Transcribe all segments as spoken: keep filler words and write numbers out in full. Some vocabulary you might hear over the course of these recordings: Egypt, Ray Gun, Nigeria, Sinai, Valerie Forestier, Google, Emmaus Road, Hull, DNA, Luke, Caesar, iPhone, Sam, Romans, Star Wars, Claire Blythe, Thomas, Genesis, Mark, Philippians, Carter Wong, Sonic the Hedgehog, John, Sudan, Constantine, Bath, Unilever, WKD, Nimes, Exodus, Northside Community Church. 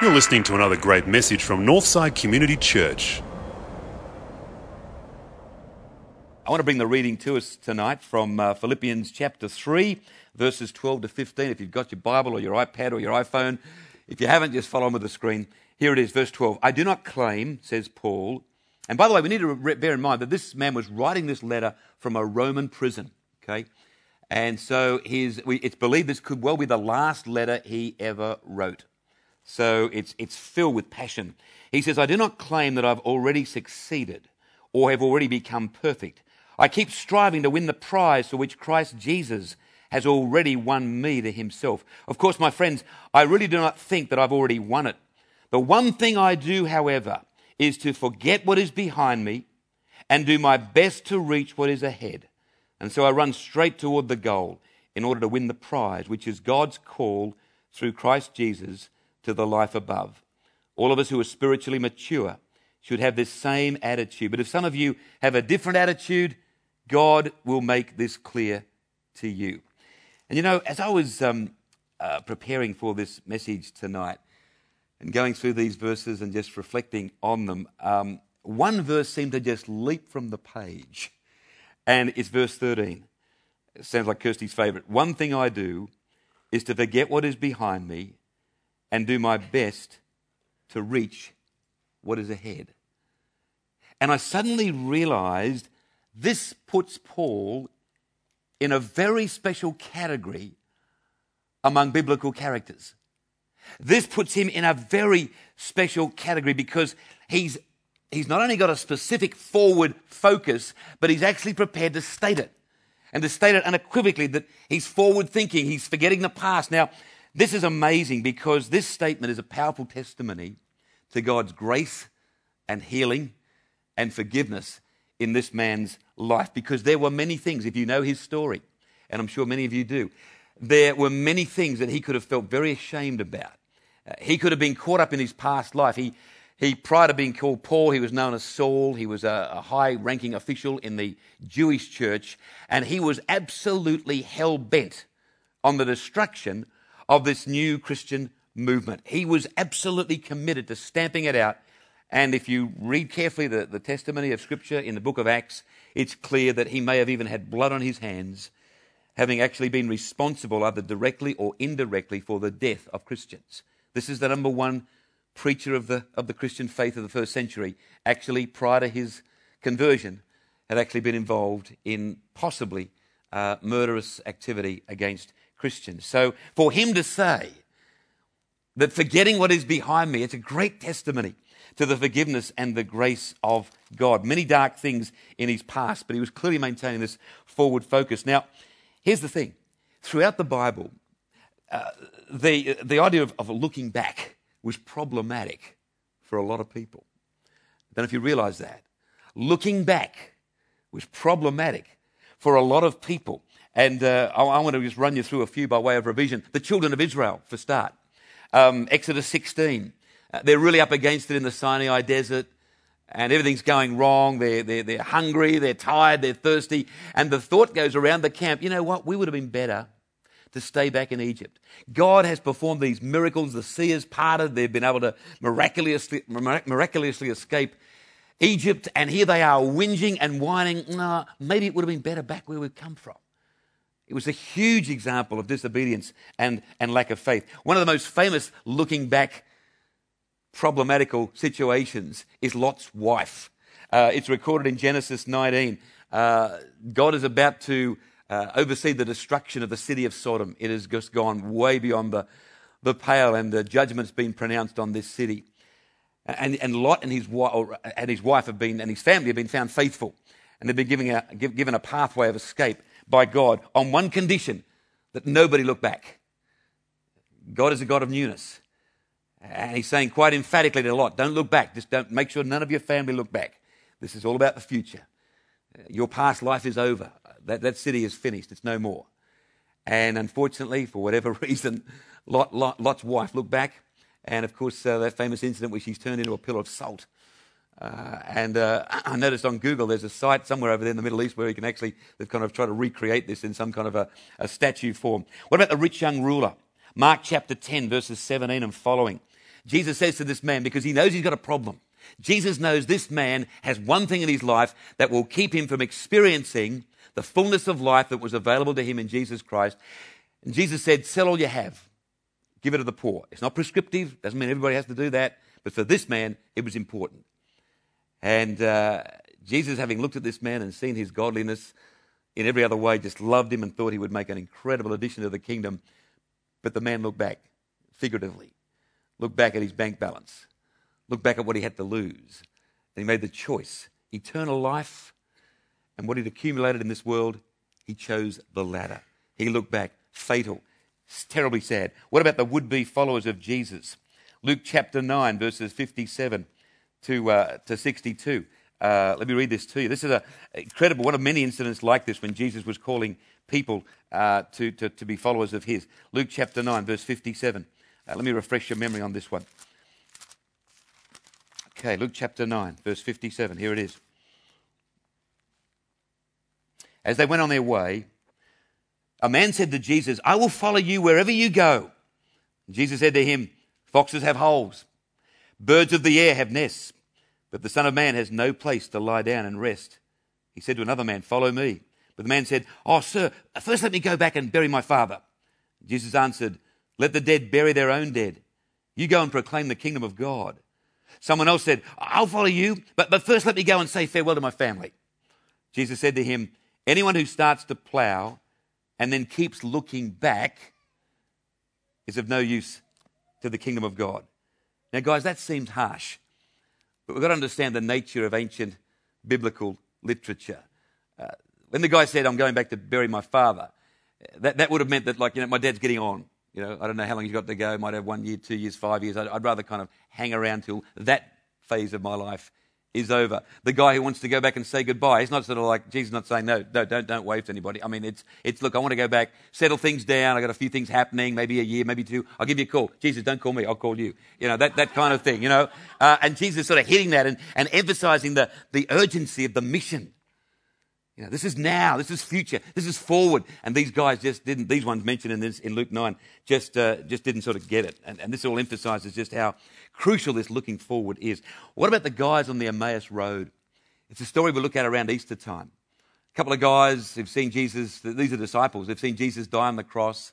You're listening to another great message from Northside Community Church. I want to bring the reading to us tonight from uh, Philippians chapter three, verses twelve to fifteen. If you've got your Bible or your iPad or your iPhone, if you haven't, just follow on with the screen. Here it is, verse twelve. I do not claim, says Paul. And by the way, we need to re- bear in mind that this man was writing this letter from a Roman prison, okay? And so his, we, it's believed this could well be the last letter he ever wrote. So it's it's filled with passion. He says, I do not claim that I've already succeeded or have already become perfect. I keep striving to win the prize for which Christ Jesus has already won me to himself. Of course, my friends, I really do not think that I've already won it. The one thing I do, however, is to forget what is behind me and do my best to reach what is ahead. And so I run straight toward the goal in order to win the prize, which is God's call through Christ Jesus to the life above. All of us who are spiritually mature should have this same attitude. But if some of you have a different attitude, God will make this clear to you. And you know, as I was um, uh, preparing for this message tonight and going through these verses and just reflecting on them, um, one verse seemed to just leap from the page, and it's verse thirteen. It sounds like Kirsty's favourite. One thing I do is to forget what is behind me and do my best to reach what is ahead. And I suddenly realised this puts Paul in a very special category among biblical characters. This puts him in a very special category because he's he's not only got a specific forward focus, but he's actually prepared to state it. And to state it unequivocally that he's forward thinking, he's forgetting the past. Now, this is amazing because this statement is a powerful testimony to God's grace and healing and forgiveness in this man's life, because there were many things, if you know his story, and I'm sure many of you do, there were many things that he could have felt very ashamed about. Uh, he could have been caught up in his past life. He, he, prior to being called Paul, he was known as Saul. He was a, a high-ranking official in the Jewish church, and he was absolutely hell-bent on the destruction of this new Christian movement. He was absolutely committed to stamping it out. And if you read carefully the, the testimony of Scripture in the book of Acts, it's clear that he may have even had blood on his hands, having actually been responsible either directly or indirectly for the death of Christians. This is the number one preacher of the of the Christian faith of the first century, actually prior to his conversion, had actually been involved in possibly uh, murderous activity against Christians. So for him to say that forgetting what is behind me, it's a great testimony to the forgiveness and the grace of God. Many dark things in his past, but he was clearly maintaining this forward focus. Now, here's the thing. Throughout the Bible, uh, the the idea of, of looking back was problematic for a lot of people. I don't know if you realise that. Looking back was problematic for a lot of people. And uh, I, I want to just run you through a few by way of revision. The children of Israel, for start. Um, Exodus sixteen. Uh, they're really up against it in the Sinai desert, and everything's going wrong. They're, they're, they're hungry, they're tired, they're thirsty. And the thought goes around the camp, you know what, we would have been better to stay back in Egypt. God has performed these miracles. The sea has parted. They've been able to miraculously, miraculously escape Egypt. And here they are whinging and whining. Nah, maybe it would have been better back where we've come from. It was a huge example of disobedience and, and lack of faith. One of the most famous looking back problematical situations is Lot's wife. Uh, it's recorded in Genesis nineteen. Uh, God is about to uh, oversee the destruction of the city of Sodom. It has just gone way beyond the, the pale, and the judgment's been pronounced on this city. And, and Lot and his, or, and his wife have been, and his family have been found faithful, and they've been given a, given a pathway of escape by God on one condition, that nobody look back. God is a God of newness. And he's saying quite emphatically to Lot, don't look back. Just don't make sure none of your family look back. This is all about the future. Your past life is over. That, that city is finished. It's no more. And unfortunately, for whatever reason, Lot, Lot, Lot's wife looked back. And, of course, uh, that famous incident where she's turned into a pillar of salt Uh, and uh, I noticed on Google there's a site somewhere over there in the Middle East where you can actually, they've kind of tried to recreate this in some kind of a, a statue form. What about the rich young ruler? Mark chapter ten, verses seventeen and following. Jesus says to this man, because he knows he's got a problem. Jesus knows this man has one thing in his life that will keep him from experiencing the fullness of life that was available to him in Jesus Christ. And Jesus said, sell all you have, give it to the poor. It's not prescriptive, doesn't mean everybody has to do that, but for this man, it was important. And uh, Jesus, having looked at this man and seen his godliness in every other way, just loved him and thought he would make an incredible addition to the kingdom. But the man looked back, figuratively, looked back at his bank balance, looked back at what he had to lose. And he made the choice, eternal life, and what he'd accumulated in this world, he chose the latter. He looked back, fatal, it's terribly sad. What about the would-be followers of Jesus? Luke chapter nine, verses fifty-seven. To uh, to sixty-two. Uh, let me read this to you. This is a incredible one of many incidents like this when Jesus was calling people uh, to, to to be followers of His. Luke chapter nine, verse fifty-seven. Uh, let me refresh your memory on this one. Okay, Luke chapter nine, verse fifty-seven. Here it is. As they went on their way, a man said to Jesus, "I will follow you wherever you go." And Jesus said to him, "Foxes have holes. Birds of the air have nests, but the Son of Man has no place to lie down and rest." He said to another man, "Follow me." But the man said, "Oh, sir, first let me go back and bury my father." Jesus answered, "Let the dead bury their own dead. You go and proclaim the kingdom of God." Someone else said, "I'll follow you, but, but first let me go and say farewell to my family." Jesus said to him, "Anyone who starts to plow and then keeps looking back is of no use to the kingdom of God." Now, guys, that seems harsh, but we've got to understand the nature of ancient biblical literature. Uh, when the guy said, "I'm going back to bury my father," that, that would have meant that, like, you know, my dad's getting on. You know, I don't know how long he's got to go. Might have one year, two years, five years. I'd, I'd rather kind of hang around till that phase of my life is over. The guy who wants to go back and say goodbye, he's not sort of like, Jesus not saying, no, no, don't, don't wave to anybody. I mean, it's, it's look, I want to go back, settle things down. I got a few things happening, maybe a year, maybe two. I'll give you a call. Jesus, don't call me. I'll call you. You know, that, that kind of thing, you know. Uh, and Jesus sort of hitting that and, and emphasizing the, the urgency of the mission. You know, this is now, this is future, this is forward. And these guys just didn't, these ones mentioned in this, in Luke nine, just, uh, just didn't sort of get it. And, and this all emphasizes just how crucial this looking forward is. What about the guys on the Emmaus Road? It's a story we look at around Easter time. A couple of guys who've seen Jesus, these are disciples, they've seen Jesus die on the cross.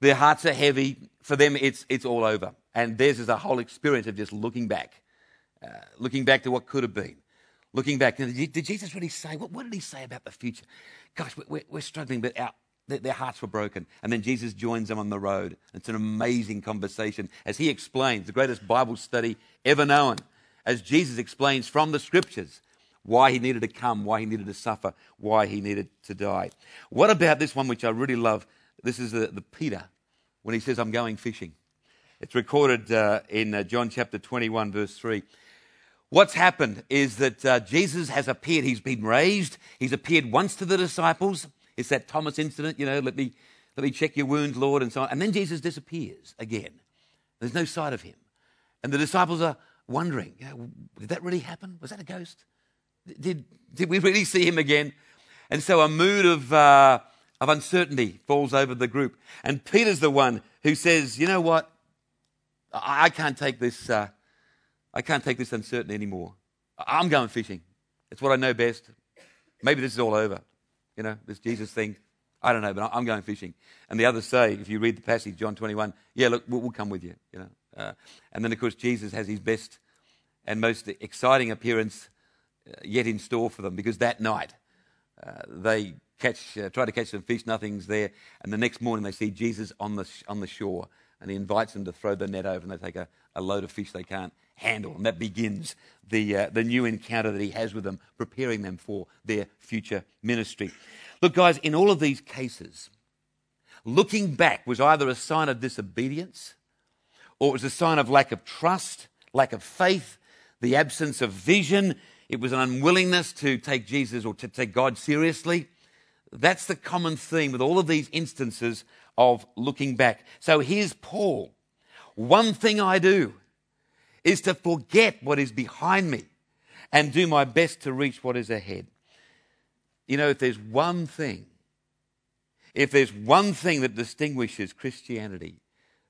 Their hearts are heavy. For them, it's, it's all over. And theirs is a whole experience of just looking back, uh, looking back to what could have been. Looking back, did Jesus really say, what, what did he say about the future? Gosh, we're, we're struggling, but our, their hearts were broken. And then Jesus joins them on the road. It's an amazing conversation. As he explains, the greatest Bible study ever known, as Jesus explains from the scriptures why he needed to come, why he needed to suffer, why he needed to die. What about this one, which I really love? This is the, the Peter, when he says, "I'm going fishing." It's recorded uh, in uh, John chapter twenty-one, verse three. What's happened is that uh, Jesus has appeared. He's been raised. He's appeared once to the disciples. It's that Thomas incident, you know, let me let me check your wounds, Lord, and so on. And then Jesus disappears again. There's no sight of him. And the disciples are wondering, you know, did that really happen? Was that a ghost? Did did we really see him again? And so a mood of uh, of uncertainty falls over the group. And Peter's the one who says, you know what? I, I can't take this... Uh, I can't take this uncertainty anymore. I'm going fishing. It's what I know best. Maybe this is all over. You know, this Jesus thing. I don't know, but I'm going fishing. And the others say, if you read the passage, John twenty-one, yeah, look, we'll come with you. You know, uh, and then, of course, Jesus has his best and most exciting appearance yet in store for them, because that night uh, they catch, uh, try to catch some fish, nothing's there. And the next morning they see Jesus on the sh- on the shore, and he invites them to throw their net over, and they take a, a load of fish they can't handle, and that begins the uh, the new encounter that he has with them, preparing them for their future ministry. Look, guys, in all of these cases, looking back was either a sign of disobedience, or it was a sign of lack of trust, lack of faith, the absence of vision. It was an unwillingness to take Jesus or to take God seriously. That's the common theme with all of these instances of looking back. So here's Paul. "One thing I do is to forget what is behind me and do my best to reach what is ahead. You know, if there's one thing, if there's one thing that distinguishes Christianity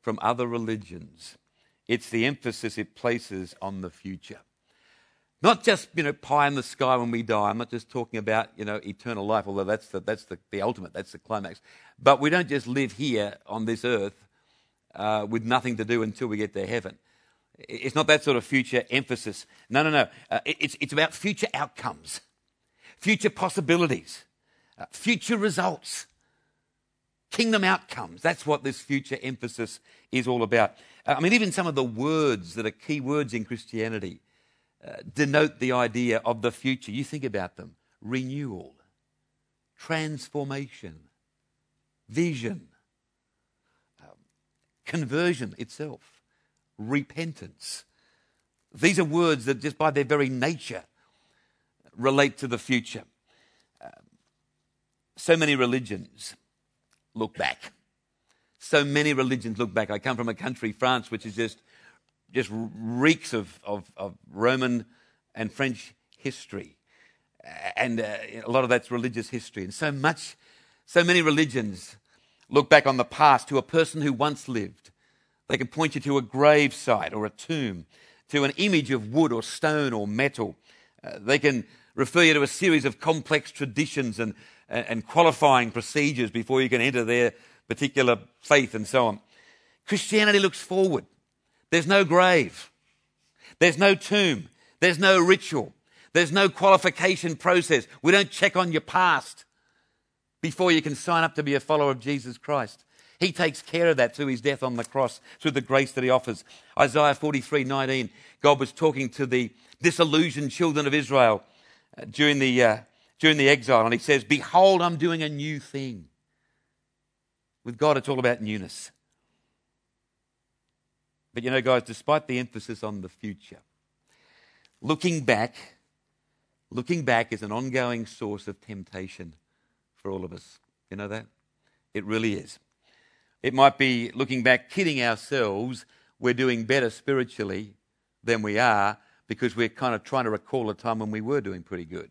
from other religions, it's the emphasis it places on the future. Not just, you know, pie in the sky when we die. I'm not just talking about, you know, eternal life, although that's the, that's the, the ultimate, that's the climax. But we don't just live here on this earth uh, with nothing to do until we get to heaven. It's not that sort of future emphasis. No, no, no. Uh, it's, it's about future outcomes, future possibilities, uh, future results, kingdom outcomes. That's what this future emphasis is all about. Uh, I mean, even some of the words that are key words in Christianity uh, denote the idea of the future. You think about them. Renewal, transformation, vision, um, conversion itself. Repentance. These are words that just by their very nature relate to the future. Um, so many religions look back. So many religions look back. I come from a country, France, which is just just reeks of, of, of Roman and French history. And uh, a lot of that's religious history. And so much, so many religions look back on the past to a person who once lived. They can point you to a gravesite or a tomb, to an image of wood or stone or metal. Uh, they can refer you to a series of complex traditions and, and, and qualifying procedures before you can enter their particular faith and so on. Christianity looks forward. There's no grave. There's no tomb. There's no ritual. There's no qualification process. We don't check on your past before you can sign up to be a follower of Jesus Christ. He takes care of that through his death on the cross, through the grace that he offers. Isaiah forty-three nineteen, God was talking to the disillusioned children of Israel during the, uh, during the exile, and he says, "Behold, I'm doing a new thing." With God, it's all about newness. But you know, guys, despite the emphasis on the future, looking back, looking back is an ongoing source of temptation for all of us. You know that? It really is. It might be, looking back, kidding ourselves we're doing better spiritually than we are because we're kind of trying to recall a time when we were doing pretty good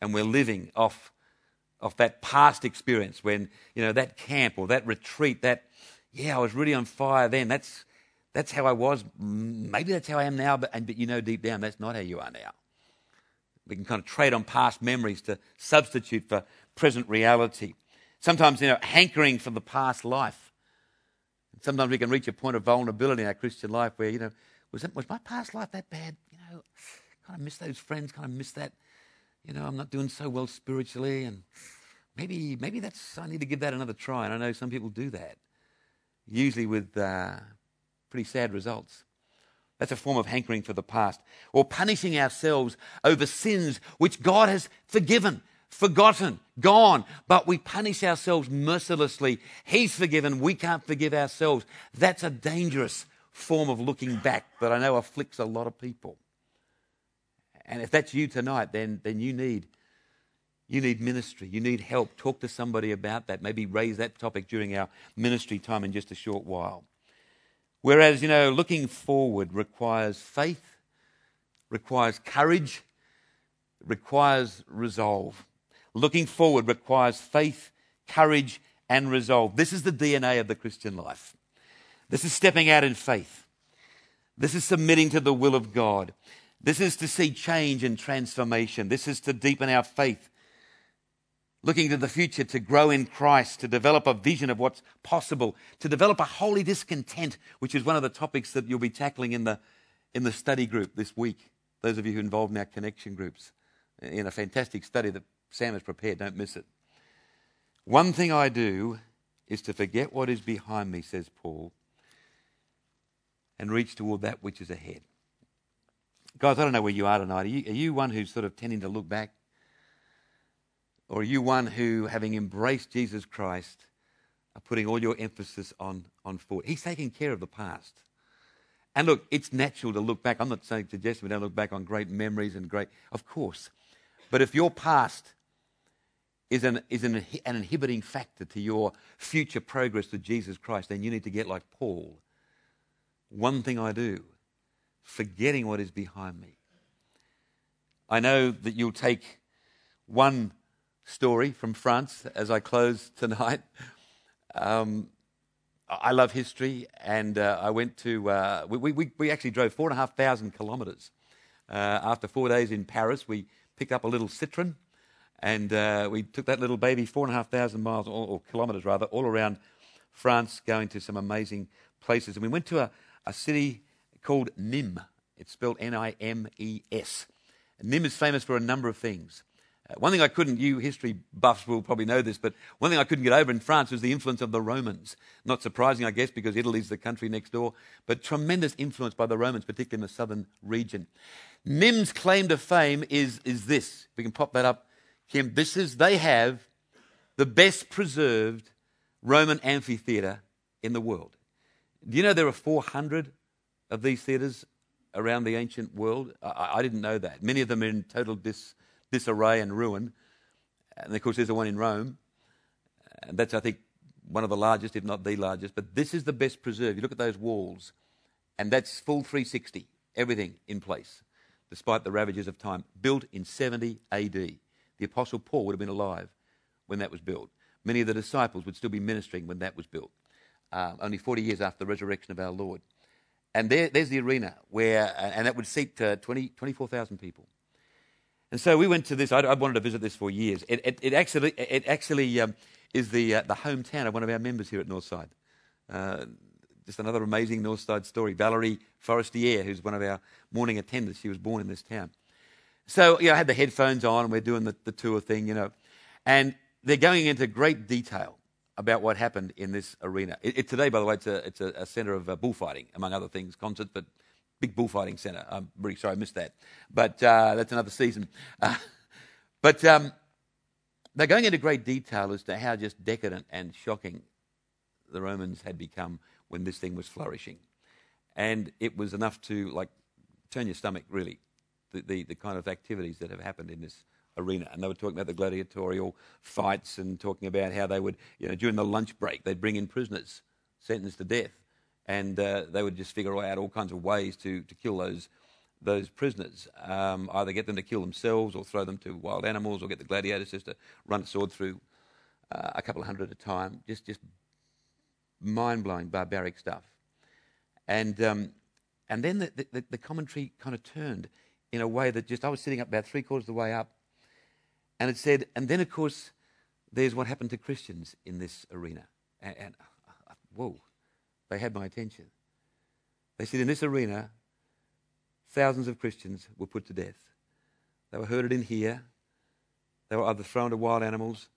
and we're living off off that past experience when, you know, that camp or that retreat, that, yeah, I was really on fire then. That's that's how I was. Maybe that's how I am now, but, and, but you know deep down that's not how you are now. We can kind of trade on past memories to substitute for present reality. Sometimes, you know, hankering for the past life. Sometimes we can reach a point of vulnerability in our Christian life where, you know, was that, was my past life that bad? You know, kind of miss those friends, kind of miss that. You know, I'm not doing so well spiritually, and maybe maybe that's I need to give that another try. And I know some people do that, usually with uh, pretty sad results. That's a form of hankering for the past, or punishing ourselves over sins which God has forgiven. Forgotten, gone, but we punish ourselves mercilessly. He's forgiven, we can't forgive ourselves. That's a dangerous form of looking back that I know afflicts a lot of people. And if that's you tonight, then then you need you need ministry, you need help. Talk to somebody about that. Maybe raise that topic during our ministry time in just a short while. Whereas, you know, looking forward requires faith, requires courage, requires resolve. Looking forward requires faith, courage, and resolve. This is the D N A of the Christian life. This is stepping out in faith. This is submitting to the will of God. This is to see change and transformation. This is to deepen our faith. Looking to the future, to grow in Christ, to develop a vision of what's possible, to develop a holy discontent, which is one of the topics that you'll be tackling in the, in the study group this week. Those of you who are involved in our connection groups, in a fantastic study that Sam has prepared, don't miss it. One thing I do is to forget what is behind me, says Paul, and reach toward that which is ahead. Guys, I don't know where you are tonight. Are you, are you one who's sort of tending to look back? Or are you one who, having embraced Jesus Christ, are putting all your emphasis on, on forward? He's taking care of the past. And look, it's natural to look back. I'm not saying suggesting we don't look back on great memories and great... Of course. But if your past is an is an, an inhibiting factor to your future progress with Jesus Christ, then you need to get like Paul. One thing I do, forgetting what is behind me. I know that you'll take one story from France as I close tonight. Um, I love history, and uh, I went to, uh, we, we, we actually drove four and a half thousand kilometres. Uh, after four days in Paris, we picked up a little Citroen, and uh, we took that little baby four and a half thousand miles, or, or kilometres rather, all around France, going to some amazing places. And we went to a, a city called Nimes. It's spelled N I M E S. And Nimes is famous for a number of things. Uh, one thing I couldn't, you history buffs will probably know this, but one thing I couldn't get over in France was the influence of the Romans. Not surprising, I guess, because Italy's the country next door, but tremendous influence by the Romans, particularly in the southern region. Nimes' claim to fame is, is this. If we can pop that up, Kim. This is, they have the best preserved Roman amphitheatre in the world. Do you know there are four hundred of these theatres around the ancient world? I, I didn't know that. Many of them are in total dis... disarray and ruin, and of course there's the one in Rome, and that's I think one of the largest, if not the largest, but this is the best preserved. You look at those walls, and that's full three sixty, everything in place, despite the ravages of time, built in seventy A D. The Apostle Paul would have been alive when that was built. Many of the disciples would still be ministering when that was built, um, only forty years after the resurrection of our Lord. And there, there's the arena, where, and that would seat uh, twenty, twenty-four thousand people. And so we went to this. I'd, I'd wanted to visit this for years. It, it, it actually, it actually um, is the uh, the hometown of one of our members here at Northside. Uh, just another amazing Northside story. Valerie Forestier, who's one of our morning attendants, she was born in this town. So you know, I had the headphones on, and we're doing the, the tour thing, you know, and they're going into great detail about what happened in this arena. It, it, today, by the way, it's a it's a, a centre of uh, bullfighting, among other things, concerts, but. Big bullfighting centre. I'm really sorry I missed that. But uh, that's another season. Uh, but um, they're going into great detail as to how just decadent and shocking the Romans had become when this thing was flourishing. And it was enough to, like, turn your stomach, really, the, the, the kind of activities that have happened in this arena. And they were talking about the gladiatorial fights and talking about how they would, you know, during the lunch break, they'd bring in prisoners sentenced to death. And uh, they would just figure out all kinds of ways to, to kill those those prisoners, um, either get them to kill themselves or throw them to wild animals or get the gladiators just to run a sword through uh, a couple of hundred at a time. Just just mind-blowing, barbaric stuff. And um, and then the, the, the commentary kind of turned in a way that just... I was sitting up about three-quarters of the way up, and it said, and then, of course, there's what happened to Christians in this arena. And, and uh, whoa... They had my attention. They said, in this arena, thousands of Christians were put to death. They were herded in here. They were either thrown to wild animals.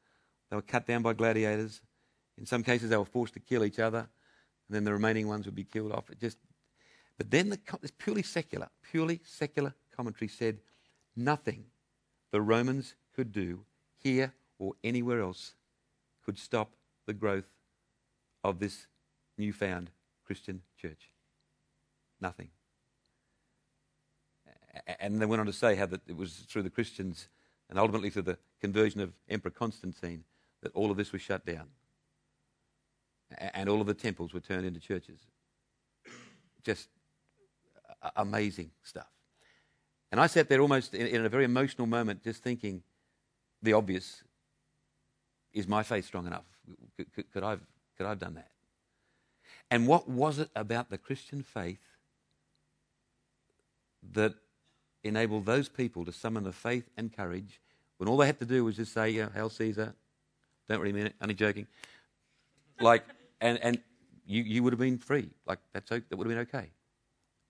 They were cut down by gladiators. In some cases, they were forced to kill each other, and then the remaining ones would be killed off. It just, but then the this purely secular, purely secular commentary said, nothing the Romans could do here or anywhere else could stop the growth of this newfound Christian church. Nothing. And they went on to say how that it was through the Christians and ultimately through the conversion of Emperor Constantine that all of this was shut down. And all of the temples were turned into churches. Just amazing stuff. And I sat there almost in a very emotional moment just thinking, the obvious, is my faith strong enough? Could I have, could I have done that? And what was it about the Christian faith that enabled those people to summon the faith and courage when all they had to do was just say, you know, hail Caesar, don't really mean it, only joking, like, and, and you, you would have been free, like, that's okay, that would have been okay.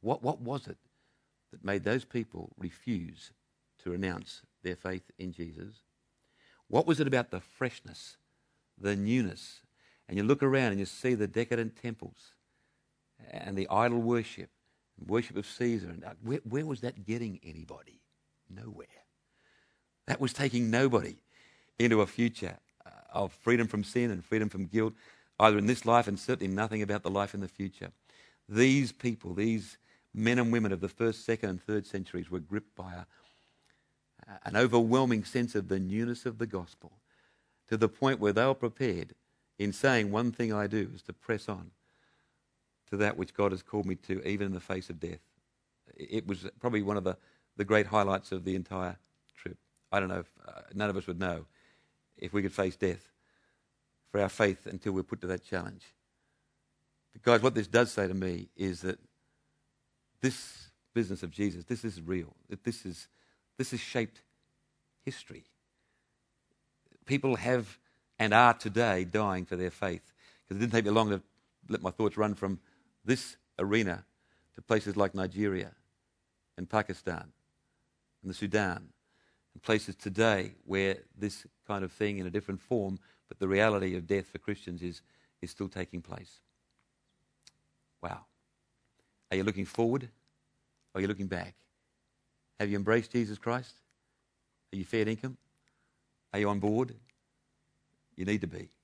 What, what was it that made those people refuse to renounce their faith in Jesus? What was it about the freshness, the newness? And you look around and you see the decadent temples and the idol worship, worship of Caesar. And where, where was that getting anybody? Nowhere. That was taking nobody into a future of freedom from sin and freedom from guilt, either in this life and certainly nothing about the life in the future. These people, these men and women of the first, second and third centuries were gripped by a, an overwhelming sense of the newness of the gospel to the point where they were prepared in saying, one thing I do is to press on to that which God has called me to, even in the face of death. It was probably one of the the great highlights of the entire trip. I don't know, if, uh, none of us would know if we could face death for our faith until we're put to that challenge. Guys, what this does say to me is that this business of Jesus, this is real. That this is this has shaped history. People have and are today dying for their faith. Because it didn't take me long to let my thoughts run from this arena to places like Nigeria and Pakistan and the Sudan and places today where this kind of thing in a different form, but the reality of death for Christians is is still taking place. Wow. Are you looking forward or are you looking back? Have you embraced Jesus Christ? Are you fair income? Are you on board? You need to be.